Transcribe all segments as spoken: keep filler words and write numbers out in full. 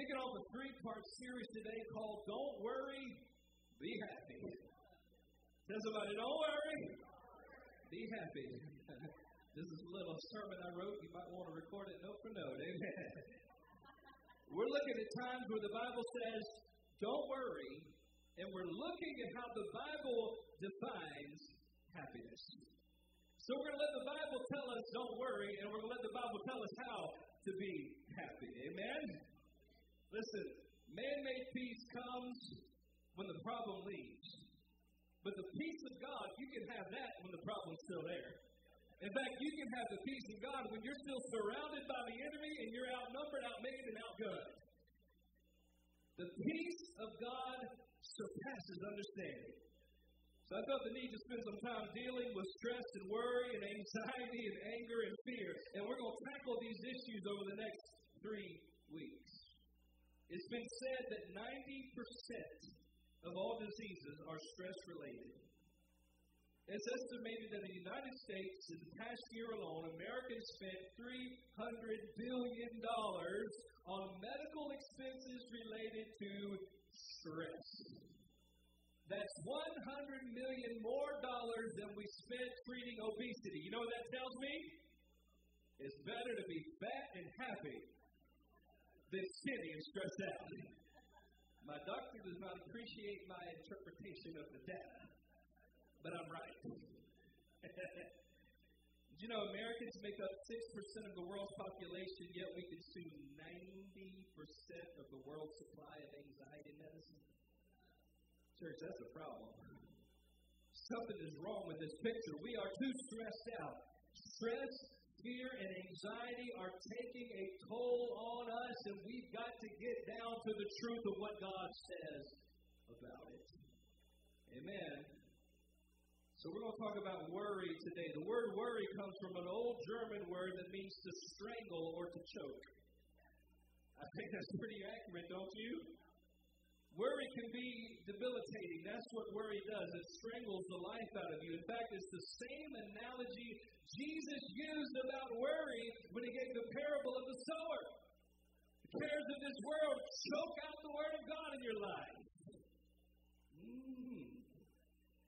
Kicking off a three-part series today called Don't Worry, Be Happy. Tell somebody, don't worry, be happy. This is a little sermon I wrote. You might want to record it note for note. Amen. We're looking at times where the Bible says, don't worry, and we're looking at how the Bible defines happiness. So we're going to let the Bible tell us, don't worry, and we're going to let the Bible tell us how to be happy. Amen? Listen, man-made peace comes when the problem leaves. But the peace of God, you can have that when the problem's still there. In fact, you can have the peace of God when you're still surrounded by the enemy and you're outnumbered, outmanned, and outgunned. The peace of God surpasses understanding. So I felt the need to spend some time dealing with stress and worry and anxiety and anger and fear. And we're going to tackle these issues over the next three weeks. It's been said that ninety percent of all diseases are stress-related. It's estimated that in the United States, in the past year alone, Americans spent three hundred billion dollars on medical expenses related to stress. That's one hundred million dollars more dollars than we spent treating obesity. You know what that tells me? It's better to be fat and happy than skinny and stressed out. My doctor does not appreciate my interpretation of the data, but I'm right. Did you know Americans make up six percent of the world's population, yet we consume ninety percent of the world's supply of anxiety medicine? Church, that's a problem. Something is wrong with this picture. We are too stressed out. Stress, fear, and anxiety are taking a toll on us, and we've got to get down to the truth of what God says about it. Amen. So we're going to talk about worry today. The word worry comes from an old German word that means to strangle or to choke. I think that's pretty accurate, don't you? Worry can be debilitating. That's what worry does. It strangles the life out of you. In fact, it's the same analogy Jesus used about worry when he gave the parable of the sower. The cares of this world choke out the word of God in your life. Mm.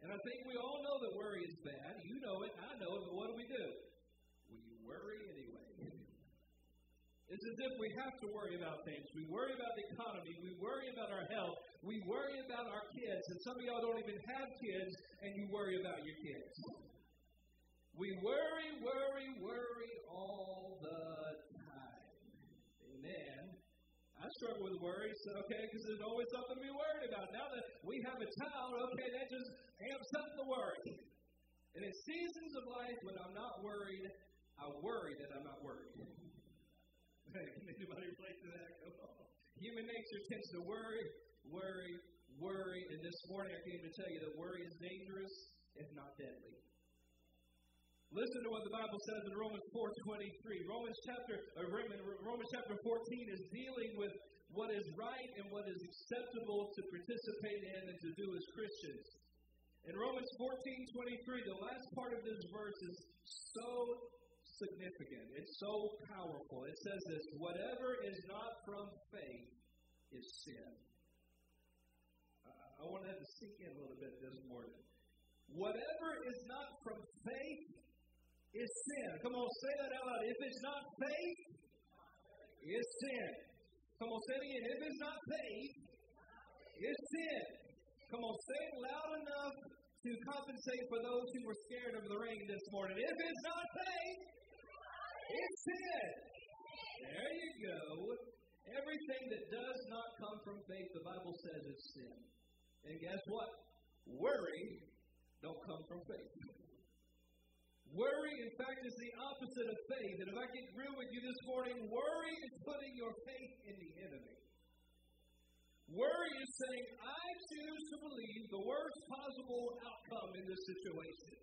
And I think we all know that worry is bad. You know it, I know it, but what do we do? We worry anyway. It's as if we have to worry about things. We worry about the economy. We worry about our health. We worry about our kids. And some of y'all don't even have kids, and you worry about your kids. We worry, worry, worry all the time. Amen. I struggle with worry, so okay, because there's always something to be worried about. Now that we have a child, okay, that just amps up the worry. And in seasons of life when I'm not worried, I worry that I'm not worried. Hey, can anybody relate to that? Come on. Human nature tends to worry, worry, worry. And this morning I came to tell you that worry is dangerous, if not deadly. Listen to what the Bible says in Romans four twenty-three. Romans chapter, uh, Romans chapter fourteen is dealing with what is right and what is acceptable to participate in and to do as Christians. In Romans fourteen twenty-three, the last part of this verse is so significant. It's so powerful. It says this, whatever is not from faith is sin. Uh, I want that to sink in a little bit this morning. Whatever is not from faith is sin. Come on, say that out loud. If it's not faith, it's sin. Come on, say it again. If it's not faith, it's sin. Come on, say it loud enough to compensate for those who were scared of the rain this morning. If it's not faith, it's sin. There you go. Everything that does not come from faith, the Bible says is sin. And guess what? Worry don't come from faith. Worry, in fact, is the opposite of faith. And if I get real with you this morning, worry is putting your faith in the enemy. Worry is saying, I choose to believe the worst possible outcome in this situation.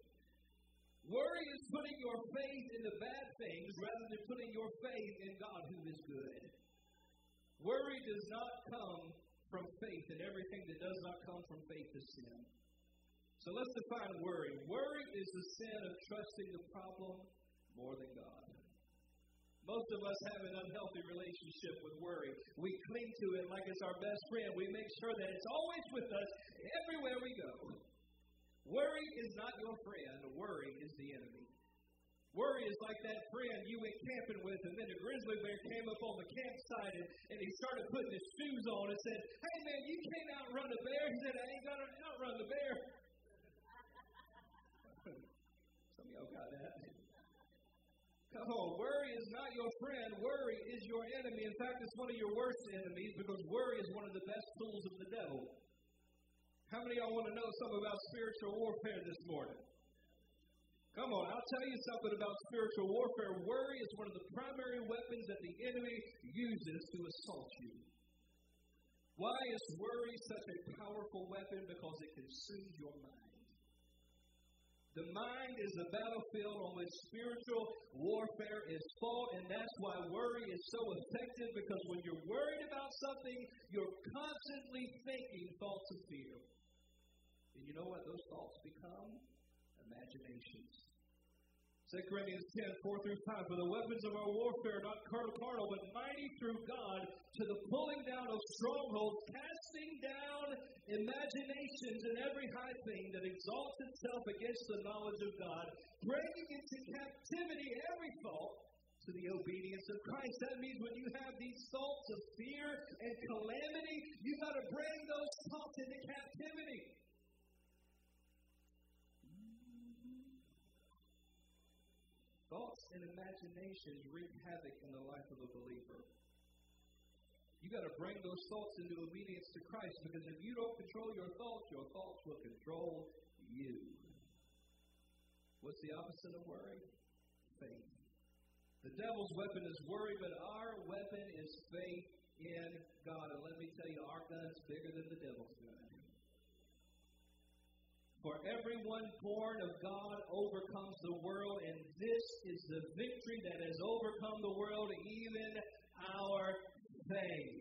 Worry is putting your faith in the bad things rather than putting your faith in God who is good. Worry does not come from faith, and everything that does not come from faith is sin. So let's define worry. Worry is the sin of trusting the problem more than God. Most of us have an unhealthy relationship with worry. We cling cling to it like it's our best friend. We make sure that it's always with us everywhere we go. Worry is not your friend. Worry is the enemy. Worry is like that friend you went camping with, and then a grizzly bear came up on the campsite, and, and he started putting his shoes on and said, "Hey, man, you can't outrun the bear." He said, "I ain't going to outrun the bear." Some of y'all got that. Come on. Worry is not your friend. Worry is your enemy. In fact, it's one of your worst enemies, because worry is one of the best tools of the devil. How many of y'all want to know something about spiritual warfare this morning? Come on, I'll tell you something about spiritual warfare. Worry is one of the primary weapons that the enemy uses to assault you. Why is worry such a powerful weapon? Because it consumes your mind. The mind is the battlefield on which spiritual warfare is fought, and that's why worry is so effective, because when you're worried about something, you're constantly thinking thoughts of fear. And you know what those thoughts become? Imaginations. Second Corinthians ten, four through five. For the weapons of our warfare are not carnal, but mighty through God to the pulling down of strongholds, casting down imaginations and every high thing that exalts itself against the knowledge of God, bringing into captivity every thought to the obedience of Christ. That means when you have these thoughts of fear and calamity, you've got to bring those thoughts into captivity. Thoughts and imaginations wreak havoc in the life of a believer. You've got to bring those thoughts into obedience to Christ, because if you don't control your thoughts, your thoughts will control you. What's the opposite of worry? Faith. The devil's weapon is worry, but our weapon is faith in God. And let me tell you, our gun's bigger than the devil's gun. For everyone born of God overcomes the world, and this is the victory that has overcome the world, even our faith.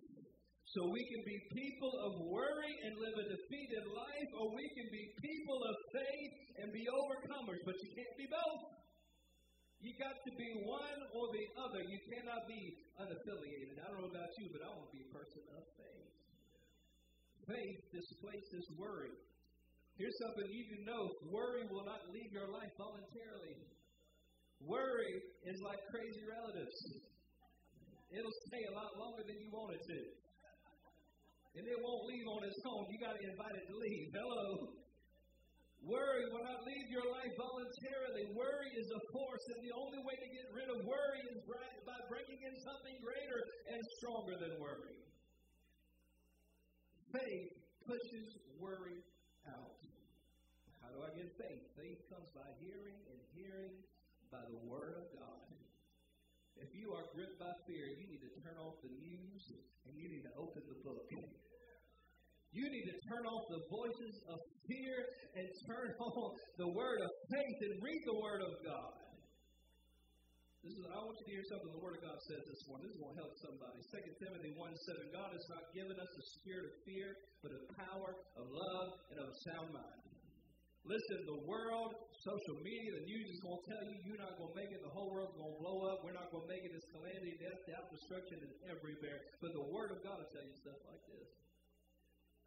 So we can be people of worry and live a defeated life, or we can be people of faith and be overcomers, but you can't be both. You got to be one or the other. You cannot be unaffiliated. I don't know about you, but I want to be a person of faith. Faith displaces worry. Here's something you can know. Worry will not leave your life voluntarily. Worry is like crazy relatives. It'll stay a lot longer than you want it to. And it won't leave on its own. You got to invite it to leave. Hello. Worry will not leave your life voluntarily. Worry is a force, and the only way to get rid of worry is by breaking in something greater and stronger than worry. Faith pushes worry out. How do I get faith? Faith comes by hearing, and hearing by the Word of God. If you are gripped by fear, you need to turn off the news, and you need to open the book. You need to turn off the voices of fear and turn on the Word of faith and read the Word of God. This is, I want you to hear something the Word of God says this morning. This is going to help somebody. Second Timothy one seven, God has not given us a spirit of fear, but a power of love and of a sound mind. Listen, the world, social media, the news is going to tell you you're not going to make it. The whole world's going to blow up. We're not going to make it. It's calamity, death, doubt, destruction is everywhere. But the Word of God will tell you stuff like this.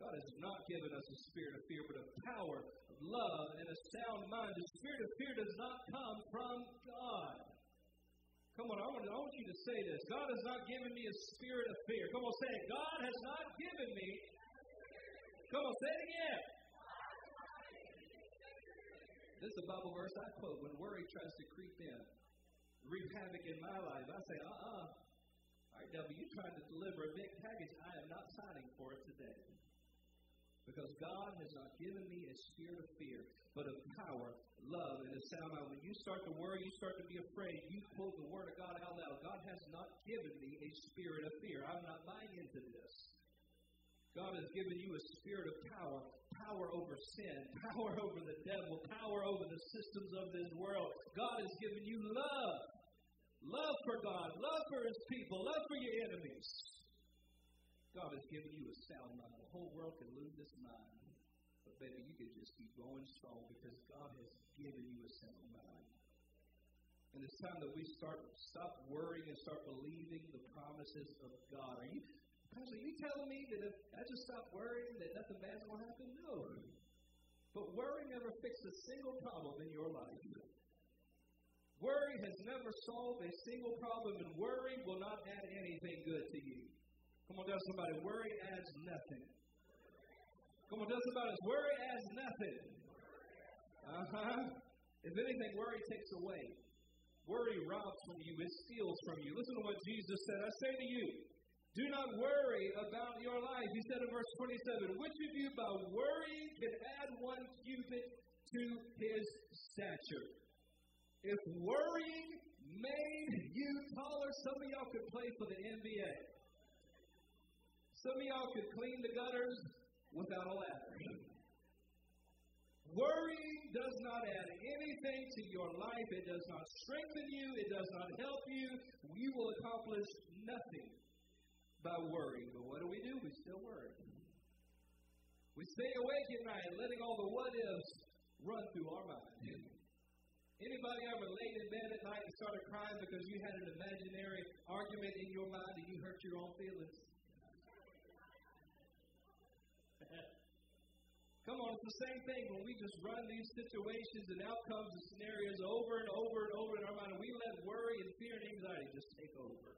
God has not given us a spirit of fear, but a power of love and a sound mind. The spirit of fear does not come from God. Come on, I want, I want you to say this. God has not given me a spirit of fear. Come on, say it. God has not given me. Come on, say it again. This is a Bible verse I quote when worry tries to creep in, wreak havoc in my life. I say, uh-uh. All right, devil, you tried to deliver a big package. I am not signing for it today. Because God has not given me a spirit of fear, but of power, love, and a sound mind. When you start to worry, you start to be afraid. You quote the Word of God out loud. God has not given me a spirit of fear. I'm not buying into this. God has given you a spirit of power, power over sin, power over the devil, power over the systems of this world. God has given you love. Love for God, love for His people, love for your enemies. God has given you a sound mind. The whole world can lose its mind. But baby, you can just keep going strong because God has given you a sound mind. And it's time that we start stop worrying and start believing the promises of God. Are you, Pastor, you telling me that if I just stop worrying that nothing bad's going to happen? No. But worry never fixed a single problem in your life. Worry has never solved a single problem, and worry will not add anything good to you. Come on, tell somebody, worry adds nothing. Come on, tell somebody, worry adds nothing. Uh-huh. If anything, worry takes away. Worry robs from you. It steals from you. Listen to what Jesus said. I say to you, do not worry about your life. He said in verse twenty-seven, which of you by worrying can add one cubit to his stature? If worrying made you taller, some of y'all could play for the N B A. Some of y'all could clean the gutters without a ladder. Worrying does not add anything to your life. It does not strengthen you. It does not help you. You will accomplish nothing by worrying. But what do we do? We still worry. We stay awake at night, letting all the what ifs run through our mind. Anybody ever laid in bed at night and started crying because you had an imaginary argument in your mind and you hurt your own feelings? Come on, it's the same thing when we just run these situations and outcomes and scenarios over and over and over in our mind. We let worry and fear and anxiety just take over.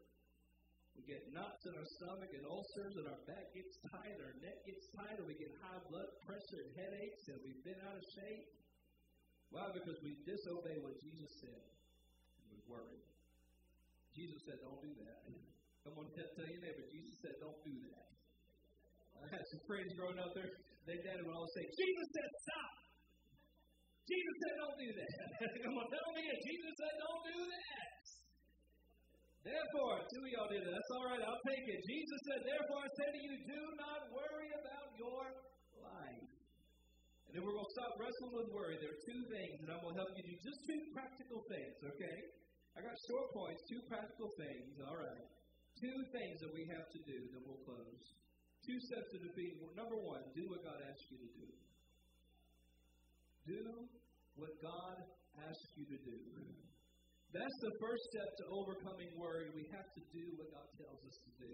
We get knots in our stomach and ulcers, and our back gets tight, our neck gets tight, and we get high blood pressure and headaches, and we've been out of shape. Why? Because we disobey what Jesus said. We worry. Jesus said, don't do that. Come on, tell your neighbor, Jesus said, don't do that. I had some friends growing up there. They dad would always say, Jesus said stop. Jesus said don't do that. Come on, tell me it. Jesus said don't do that. Therefore, two of y'all did it. That's all right. I'll take it. Jesus said, therefore, I say to you, do not worry about your life. And then we're going to stop wrestling with worry. There are two things that I'm going to help you do. Just two practical things, okay? I got short points, two practical things. All right. Two things that we have to do that we'll close. Two steps to defeat. Number one, do what God asks you to do. Do what God asks you to do. That's the first step to overcoming worry. We have to do what God tells us to do.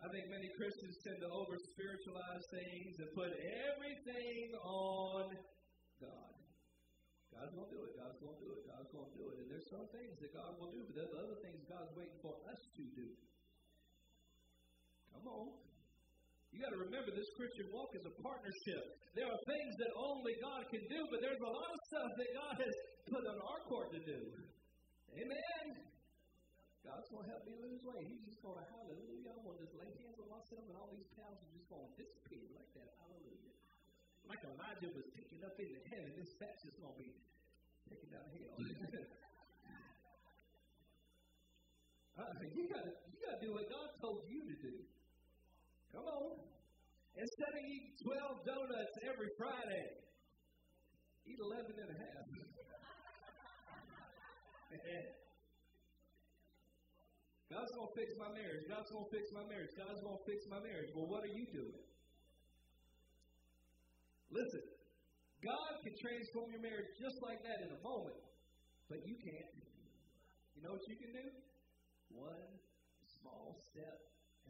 I think many Christians tend to over-spiritualize things and put everything on God. God's going to do it. God's going to do it. God's going to do it. And there's some things that God will do, but there's other things God's waiting for us to do. Come on. You got to remember this Christian walk is a partnership. There are things that only God can do, but there's a lot of stuff that God has put on our court to do. Amen. God's going to help me lose weight. He's just going to hallelujah. I'm going to just lay hands on myself and all these pounds are just going to disappear like that. Hallelujah. Like Elijah was taken up into heaven, this fat's just going to be taken down hell. uh, you got to you got to do what God told you to do. Come on. Instead of eating twelve donuts every Friday, eat eleven and a half. God's going to fix my marriage. God's going to fix my marriage. God's going to fix my marriage. Well, what are you doing? Listen, God can transform your marriage just like that in a moment, but you can't. You know what you can do? One small step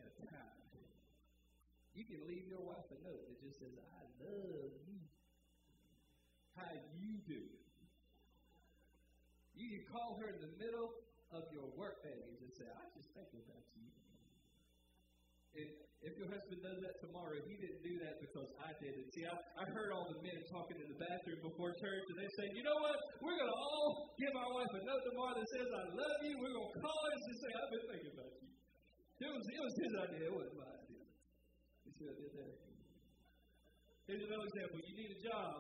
at a time. You can leave your wife a note that just says, I love you. How you do. You can call her in the middle of your work days and say, I just think about you. If, if your husband does that tomorrow, he didn't do that because I did it. See, I, I heard all the men talking in the bathroom before church, and they said, you know what? We're going to all give our wife a note tomorrow that says, I love you. We're going to call her and say, I've been thinking about you. It was, it was his idea. It wasn't mine. Here's another example. You need a job.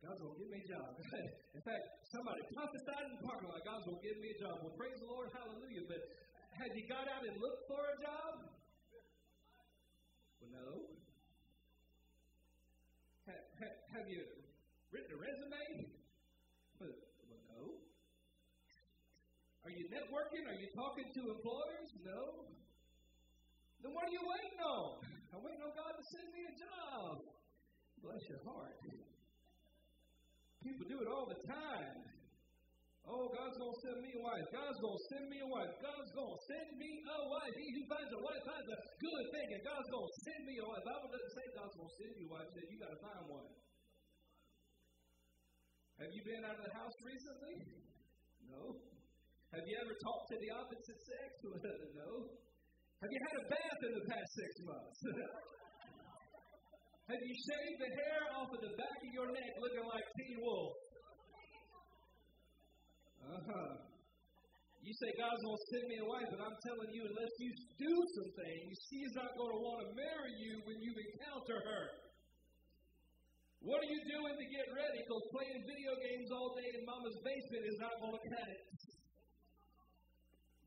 God's going to give me a job. In fact, somebody prophesied in the parking lot, God's going to give me a job. Well, praise the Lord, hallelujah. But has he got out and looked for a job? Well, no. Ha, ha, have you written a resume? Well, no. Are you networking? Are you talking to employers? No. Then what are you waiting on? I'm waiting on God to send me a job. Bless your heart. People do it all the time. Oh, God's going to send me a wife. God's going to send me a wife. God's going to send me a wife. He who finds a wife finds a good God's going to send me one. The Bible doesn't say God's going to send you one. It says you got to find one. Have you been out of the house recently? No. Have you ever talked to the opposite sex? No. Have you had a bath in the past six months? Have you shaved the hair off of the back of your neck looking like Teen Wolf? Uh-huh. You say God's going to send me a wife, but I'm telling you, unless you do some things, she's not going to want to marry you when you encounter her. What are you doing to get ready? Because playing video games all day in mama's basement is not going to cut it.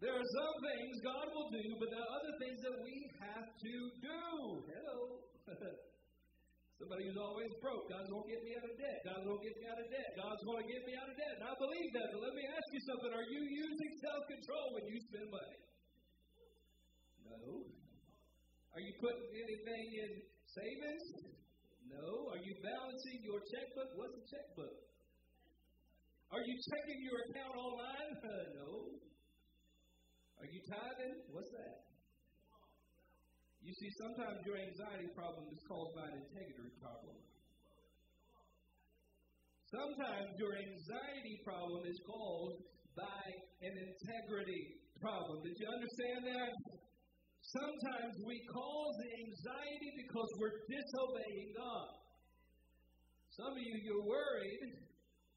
There are some things God will do, but there are other things that we have to do. Hello. Somebody who's always broke, God's going to get me out of debt. God's going to get me out of debt. God's going to get me out of debt. And I believe that, but let me ask you something. Are you using self-control when you spend money? No. Are you putting anything in savings? No. Are you balancing your checkbook? What's a checkbook? Are you checking your account online? No. Are you tithing? What's that? You see, sometimes your anxiety problem is caused by an integrity problem. Sometimes your anxiety problem is caused by an integrity problem. Did you understand that? Sometimes we cause anxiety because we're disobeying God. Some of you, you're worried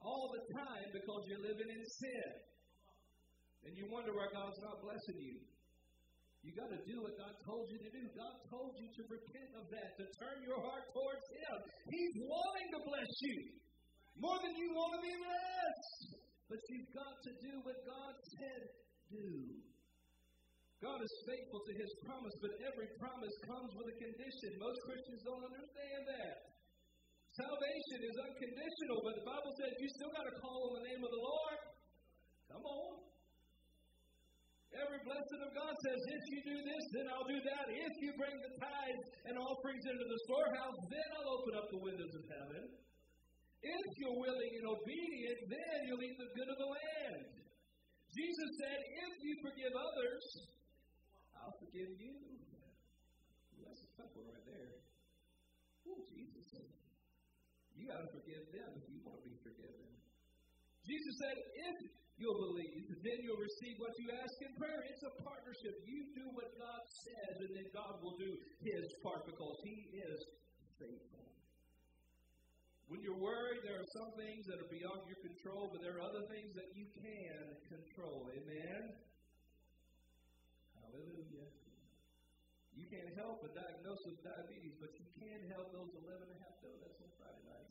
all the time because you're living in sin. And you wonder why God's not blessing you. You got to do what God told you to do. God told you to repent of that, to turn your heart towards Him. He's wanting to bless you more than you want to be blessed. But you've got to do what God said do. God is faithful to His promise, but every promise comes with a condition. Most Christians don't understand that. Salvation is unconditional, but the Bible says you still got to call on the name of the Lord. Come on. Every blessing of God says, if you do this, then I'll do that. If you bring the tithes and offerings into the storehouse, then I'll open up the windows of heaven. If you're willing and obedient, then you'll eat the good of the land. Jesus said, if you forgive others, I'll forgive you. Well, that's a tough one right there. Oh, Jesus said, you got to forgive them if you want to be forgiven. Jesus said, if you'll believe, then you'll receive what you ask in prayer. It's a partnership. You do what God says, and then God will do His part because He is faithful. When you're worried, there are some things that are beyond your control, but there are other things that you can control. Amen? Hallelujah. You can't help a diagnosis of diabetes, but you can help those eleven and a half donuts on Friday night.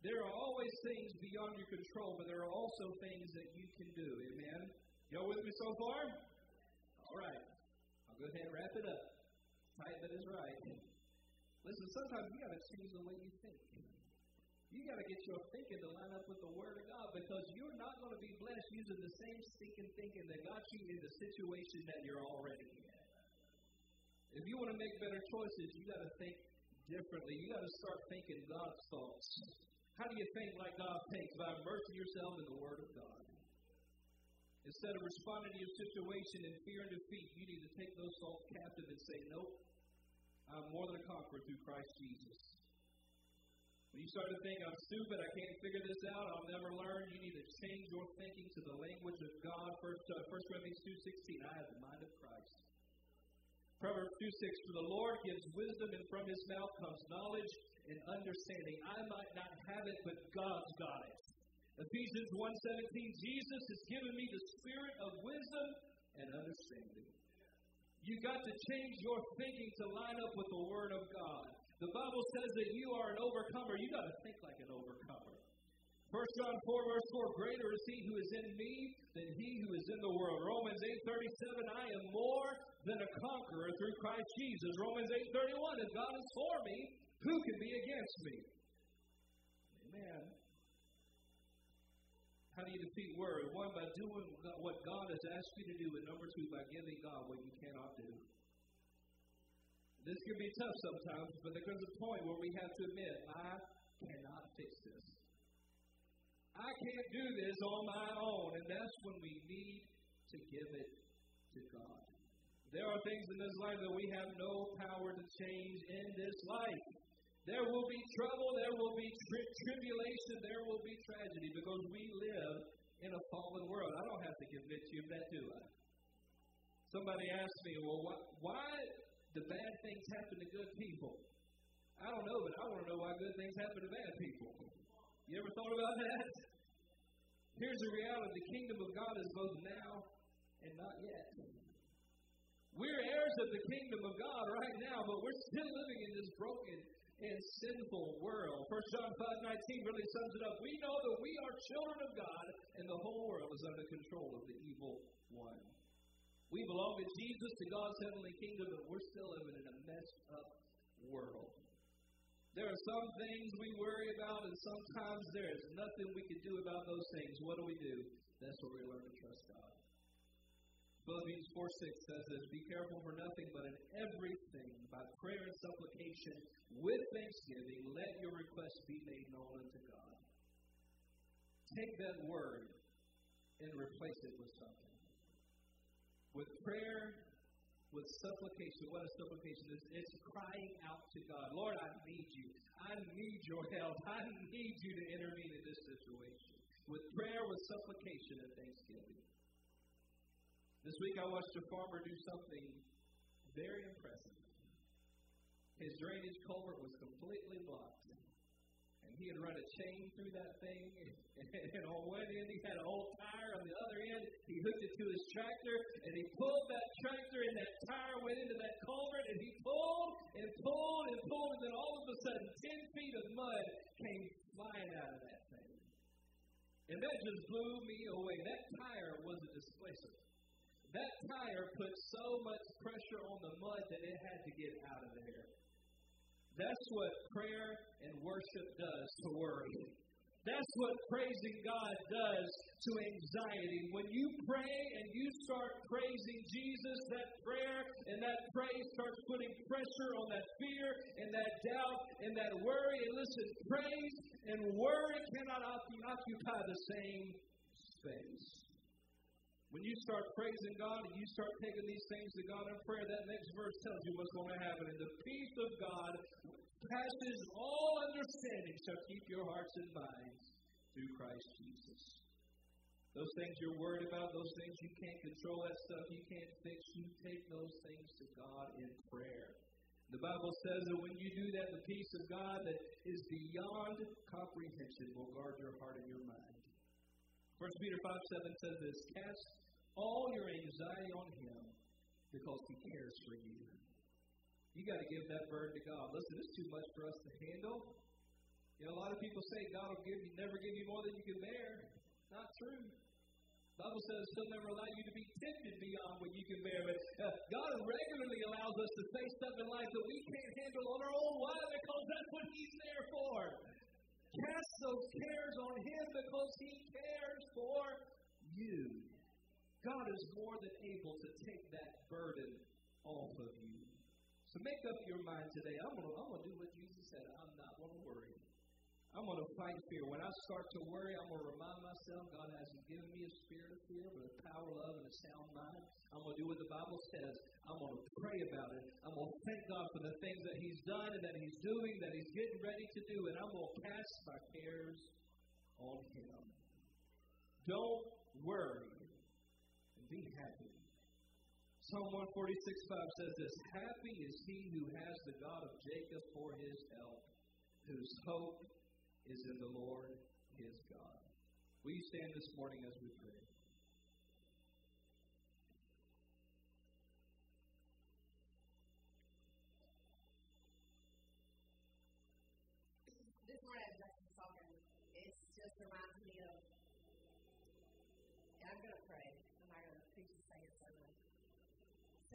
There are always things beyond your control, but there are also things that you can do. Amen? Y'all with me so far? All right. I'll go ahead and wrap it up. Tight that is right. Listen, sometimes you got to change the way you think. You got to get your thinking to line up with the Word of God because you're not going to be blessed using the same stinking thinking that got you in the situation that you're already in. If you want to make better choices, you got to think differently. You got to start thinking God's thoughts. How do you think like God thinks? By immersing yourself in the Word of God. Instead of responding to your situation in fear and defeat, you need to take those thoughts captive and say, nope, I'm more than a conqueror through Christ Jesus. When you start to think, I'm stupid, I can't figure this out, I'll never learn, you need to change your thinking to the language of God. First Corinthians two sixteen, I have the mind of Christ. Proverbs two six, for the Lord gives wisdom, and from His mouth comes knowledge and understanding. I might not have it, but God's got it. Ephesians one seventeen, Jesus has given me the spirit of wisdom and understanding. You've got to change your thinking to line up with the Word of God. The Bible says that you are an overcomer. You've got to think like an overcomer. First John four, verse four, greater is He who is in me than he who is in the world. Romans eight thirty-seven, I am more than a conqueror through Christ Jesus. Romans eight thirty-one, if God is for me, who can be against me? Amen. How do you defeat worry? One, by doing what God has asked you to do, and number two, by giving God what you cannot do. This can be tough sometimes, but there comes a point where we have to admit, I cannot fix this. I can't do this on my own, and that's when we need to give it to God. There are things in this life that we have no power to change in this life. There will be trouble, there will be tri- tribulation, there will be tragedy, because we live in a fallen world. I don't have to convince you of that, do I? Somebody asked me, well, why, why do bad things happen to good people? I don't know, but I want to know why good things happen to bad people. You ever thought about that? Here's the reality. The kingdom of God is both now and not yet. We're heirs of the kingdom of God right now, but we're still living in this broken and sinful world. First John five nineteen really sums it up. We know that we are children of God, and the whole world is under control of the evil one. We belong to Jesus, to God's heavenly kingdom, but we're still living in a messed up world. There are some things we worry about, and sometimes there is nothing we can do about those things. What do we do? That's where we learn to trust God. Philippians four six says this, be careful for nothing, but in everything, by prayer and supplication, with thanksgiving, let your requests be made known unto God. Take that word and replace it with something. With prayer, with supplication. What is supplication? It's, it's crying out to God. Lord, I need you. I need your help. I need you to intervene in this situation. With prayer, with supplication, and thanksgiving. This week I watched a farmer do something very impressive. His drainage culvert was completely blocked. And he had run a chain through that thing. And on one end he had an old tire. On the other end he hooked it to his tractor. And he pulled that tractor and that tire went into that culvert. And he pulled and pulled and pulled. And then all of a sudden ten feet of mud came flying out of that thing. And that just blew me away. That tire was a displacer. That tire put so much pressure on the mud that it had to get out of there. That's what prayer and worship does to worry. That's what praising God does to anxiety. When you pray and you start praising Jesus, that prayer and that praise starts putting pressure on that fear and that doubt and that worry. And listen, praise and worry cannot occupy the same space. When you start praising God and you start taking these things to God in prayer, that next verse tells you what's going to happen. And the peace of God, which passes all understanding, shall keep your hearts and minds through Christ Jesus. Those things you're worried about, those things you can't control, that stuff you can't fix, you take those things to God in prayer. The Bible says that when you do that, the peace of God that is beyond comprehension will guard your heart and your mind. First Peter five seven says this, cast all your anxiety on him because he cares for you. You got to give that burden to God. Listen, it's too much for us to handle. You know, a lot of people say God will give you, never give you more than you can bear. Not true. The Bible says he'll never allow you to be tempted beyond what you can bear. But uh, God regularly allows us to face stuff in life that we can't handle on our own. Why? Because that's what he's there for. Cast those cares on him because he cares for you. God is more than able to take that burden off of you. So make up your mind today. I'm going to do what Jesus said. I'm not going to worry. I'm going to fight fear. When I start to worry, I'm going to remind myself God hasn't given me a spirit of fear, but a power of love and a sound mind. I'm going to do what the Bible says. I'm going to pray about it. I'm going to thank God for the things that he's done and that he's doing, that he's getting ready to do, and I'm going to cast my cares on him. Don't worry and be happy. Psalm one forty-six five says this, happy is he who has the God of Jacob for his help, whose hope is in the Lord his God. Will you stand this morning as we pray? This morning I was actually talking. It just reminds me of, and I'm going to pray. I'm not going to preach the same sermon.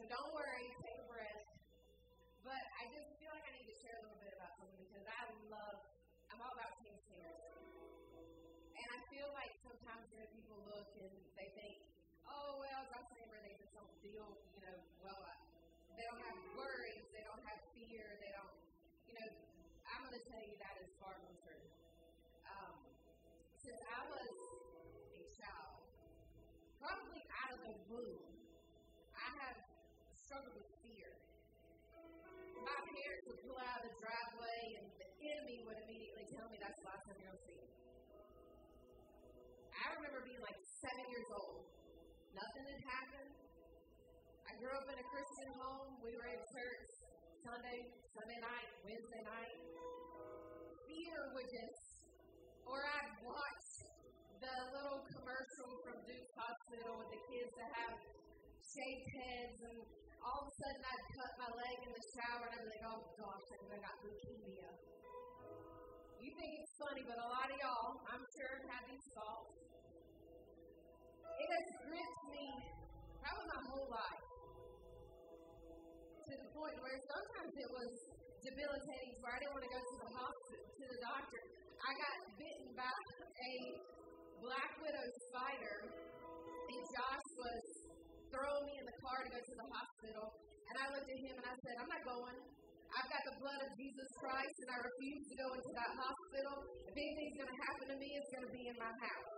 So don't worry, take a breath. But I just feel like I need to share a little bit about something because I love I'm all about team sales. And I feel like sometimes you know, people look and they think, oh, well, God's neighbor, they just don't feel, you know, well, uh, they don't have worries, they don't have fear, they don't, you know, I'm going to tell you that is far from true. Um, since I was a child, probably out of the womb, I have with fear. My parents would pull out of the driveway, and the enemy would immediately tell me that's the last time you'll see me. I remember being like seven years old. Nothing had happened. I grew up in a Christian home. We were in church Sunday, Sunday night, Wednesday night. Fear would just, or I'd watch the little commercial from Duke's Hospital with the kids that have shaved heads, and all of a sudden I'd cut my leg in the shower, and I'd be like, oh gosh, I got leukemia. You think it's funny, but a lot of y'all, I'm sure, have these thoughts. It has gripped me probably my whole life, to the point where sometimes it was debilitating, where I didn't want to go to the hospital, to the doctor. I got bitten by a black widow spider, and Josh was throwing me in the car to go to the hospital, and I looked at him and I said, I'm not going. I've got the blood of Jesus Christ, and I refuse to go into that hospital. If anything's going to happen to me, it's going to be in my house.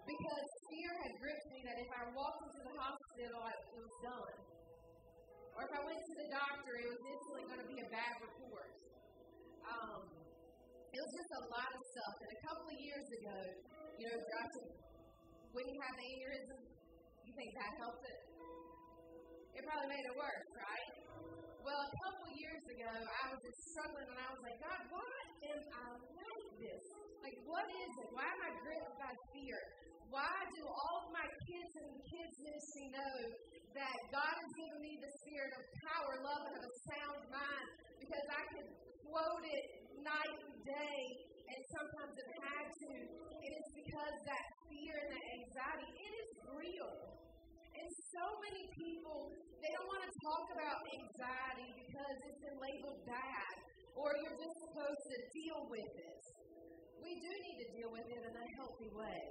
Because fear had gripped me that if I walked into the hospital, I was done. Or if I went to the doctor, it was instantly going to be a bad report. Um, it was just a lot of stuff. And a couple of years ago, you know, Josh, when you have aneurysm, you think that helped it? It probably made it worse, right? Well, a couple years ago, I was just struggling, and I was like, God, why am I like this? Like, what is it? Why am I gripped by fear? Why do all of my kids and kids' ministry know that God has given me the spirit of power, love, and of a sound mind? Because I could quote it night and day, and sometimes it had to. It is because that fear and that anxiety, it is real. And so many people, they don't want to talk about anxiety because it's been labeled bad, or you're just supposed to deal with it. We do need to deal with it in a healthy way.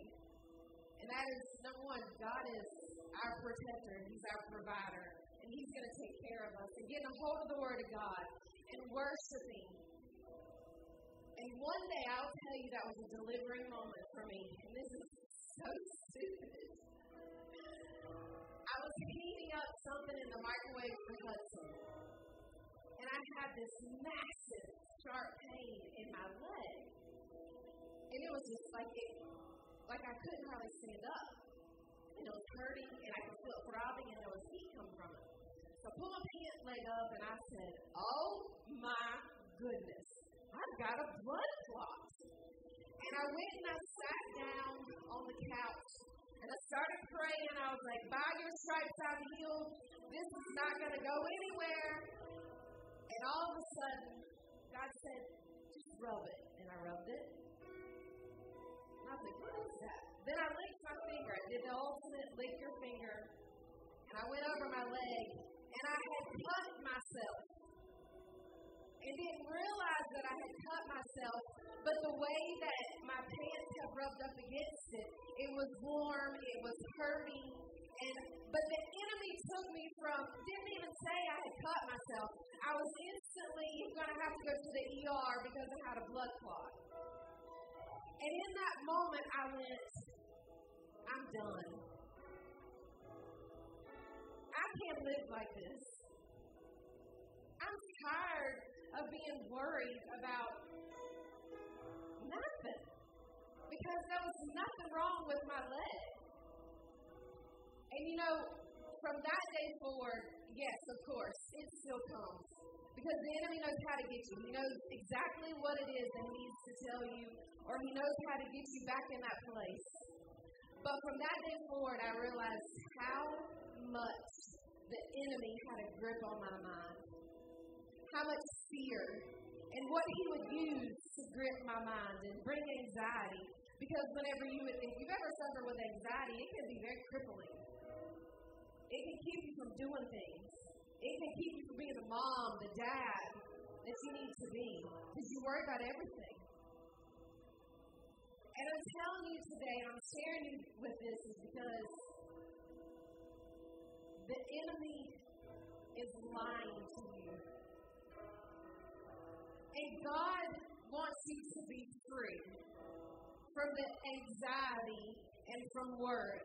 And that is, number one, God is our protector, and He's our provider, and He's going to take care of us. And getting a hold of the Word of God and worshiping. And one day, I'll tell you, that was a delivering moment for me. And this is so stupid. I was heating up something in the microwave for Hudson, and I had this massive, sharp pain in my leg. And it was just like it, like I couldn't hardly stand up. And it was hurting, and I could feel it throbbing, and there was heat coming from it. So I pulled my pant leg up, and I said, oh my goodness, I've got a blood clot. And I went and I sat down on the couch, and I started praying. I was like, by your stripes I'm healed. This is not going to go anywhere. And all of a sudden, God said, just rub it. And I rubbed it. I was like, what is that? Then I licked my finger. I did the ultimate lick your finger. And I went over my leg, and I had cut myself. And didn't realize that I had cut myself, but the way that my pants had rubbed up against it, it was warm, it was hurting. And but the enemy took me from, didn't even say I had cut myself. I was instantly going to have to go to the E R because I had a blood clot. And in that moment, I went, I'm done. I can't live like this. I'm tired of being worried about nothing, because there was nothing wrong with my leg. And, you know, from that day forward, yes, of course, it still comes. Because the enemy knows how to get you. He knows exactly what it is that he needs to tell you, or he knows how to get you back in that place. But from that day forward, I realized how much the enemy had a grip on my mind. How much fear and what he would use to grip my mind and bring anxiety. Because whenever you, if you've ever suffered with anxiety, it can be very crippling. It can keep you from doing things. It can keep you from being the mom, the dad that you need to be, because you worry about everything. And I'm telling you today, and I'm sharing you with this, is because the enemy is lying to you. And God wants you to be free from the anxiety and from worry.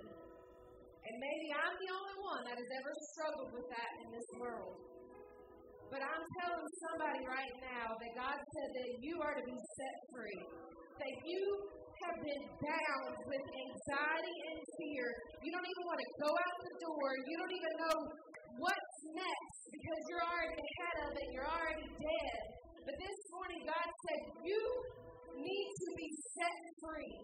And maybe I'm the only one that has ever struggled with that in this world. But I'm telling somebody right now that God said that you are to be set free. That you have been bound with anxiety and fear. You don't even want to go out the door. You don't even know what's next because you're already ahead of it. You're already dead. But this morning God said you need to be set free.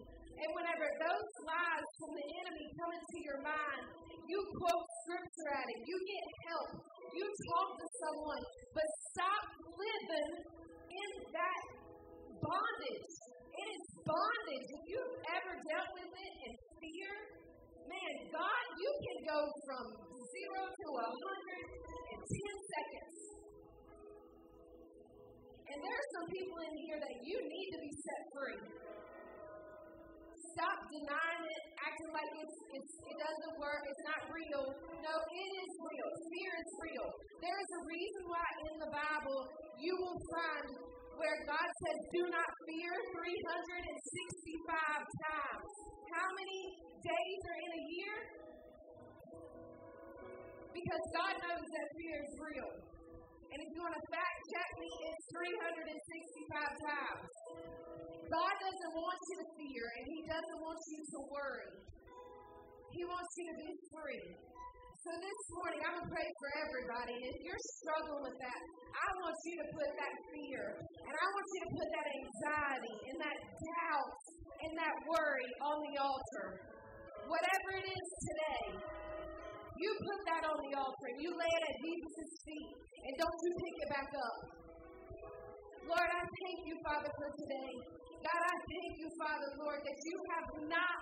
And whenever those lies from the enemy come into your mind, you quote scripture at it. You get help. You talk to someone. But stop living in that bondage. It is bondage. If you've ever dealt with it in fear, man, God, you can go from zero to a hundred in ten seconds. And there are some people in here that you need to be set free. Stop denying it, acting like it's, it's, it doesn't work, it's not real. No, it is real. Fear is real. There is a reason why in the Bible you will find where God says, do not fear three hundred sixty-five times. How many days are in a year? Because God knows that fear is real. And if you want to fact check me, it's three hundred sixty-five times. God doesn't want you to fear, and He doesn't want you to worry. He wants you to be free. So this morning, I'm going to pray for everybody. If you're struggling with that, I want you to put that fear, and I want you to put that anxiety, and that doubt, and that worry on the altar. Whatever it is today, you put that on the altar, and you lay it at Jesus' feet, and don't you pick it back up. Lord, I thank you, Father, for today. God, I thank you, Father, Lord, that you have not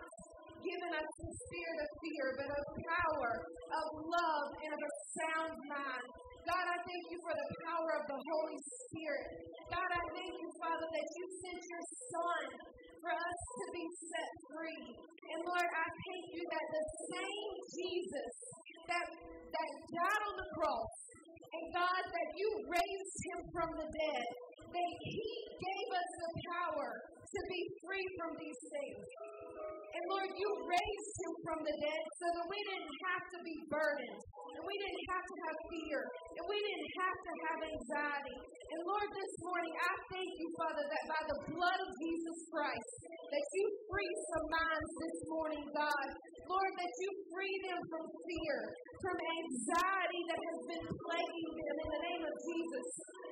given us the spirit of fear, but of power, of love, and of a sound mind. God, I thank you for the power of the Holy Spirit. God, I thank you, Father, that you sent your Son for us to be set free. And Lord, I thank you that the same Jesus that, that died on the cross, and God, that you raised him from the dead, that he gave us the power to be free from these things. And Lord, you raised him from the dead so that we didn't have to be burdened, and we didn't have to have fear, and we didn't have to have anxiety. And Lord, this morning, I thank you, Father, that by the blood of Jesus Christ, that you free some minds this morning, God. Lord, that you free them from fear, from anxiety that has been plaguing them in the name of Jesus.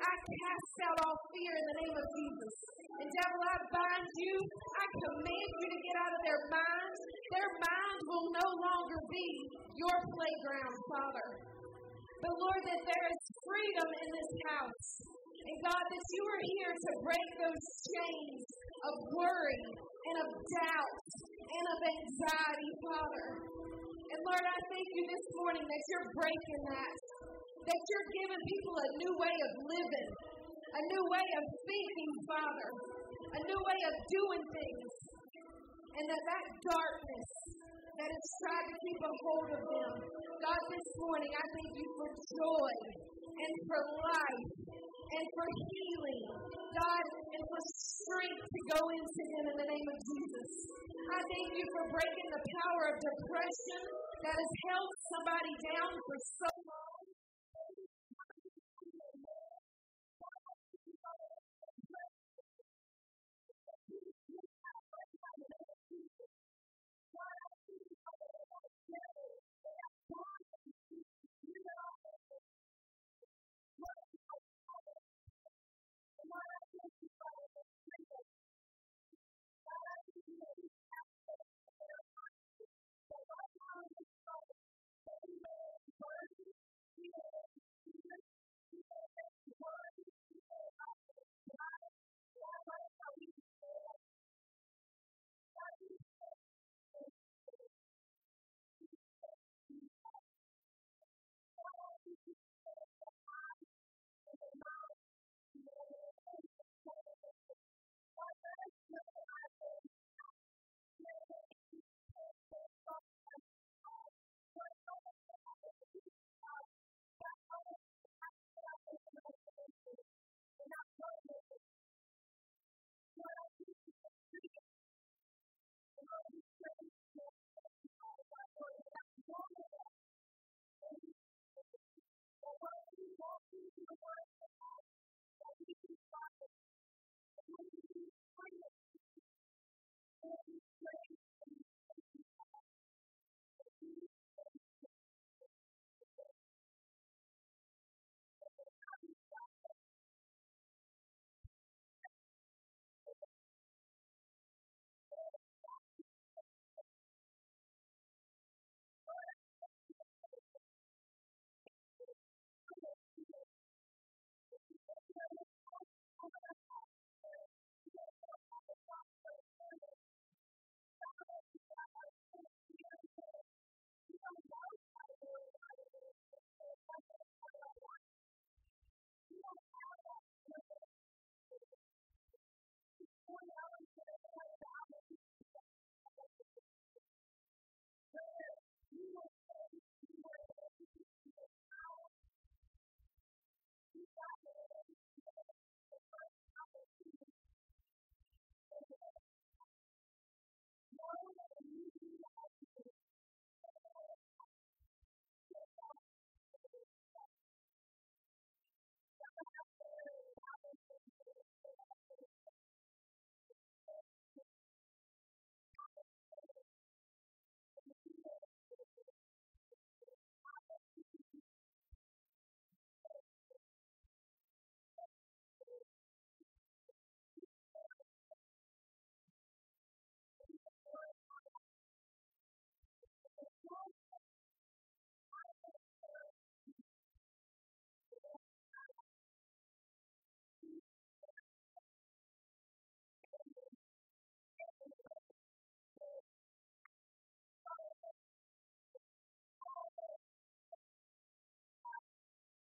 I cast out all fear in the name of Jesus. And devil, I bind you. I command you to get out of their minds. Their minds will no longer be your playground, Father. But Lord, that there is freedom in this house. And God, that you are here to break those chains of worry and of doubt and of anxiety, Father. And Lord, I thank you this morning that you're breaking that. That you're giving people a new way of living. A new way of thinking, Father. A new way of doing things. And that that darkness that has tried to keep a hold of them. God, this morning, I thank you for joy and for life and for healing. God, and for strength to go into them in the name of Jesus. I thank you for breaking the power of depression that has held somebody down for so long.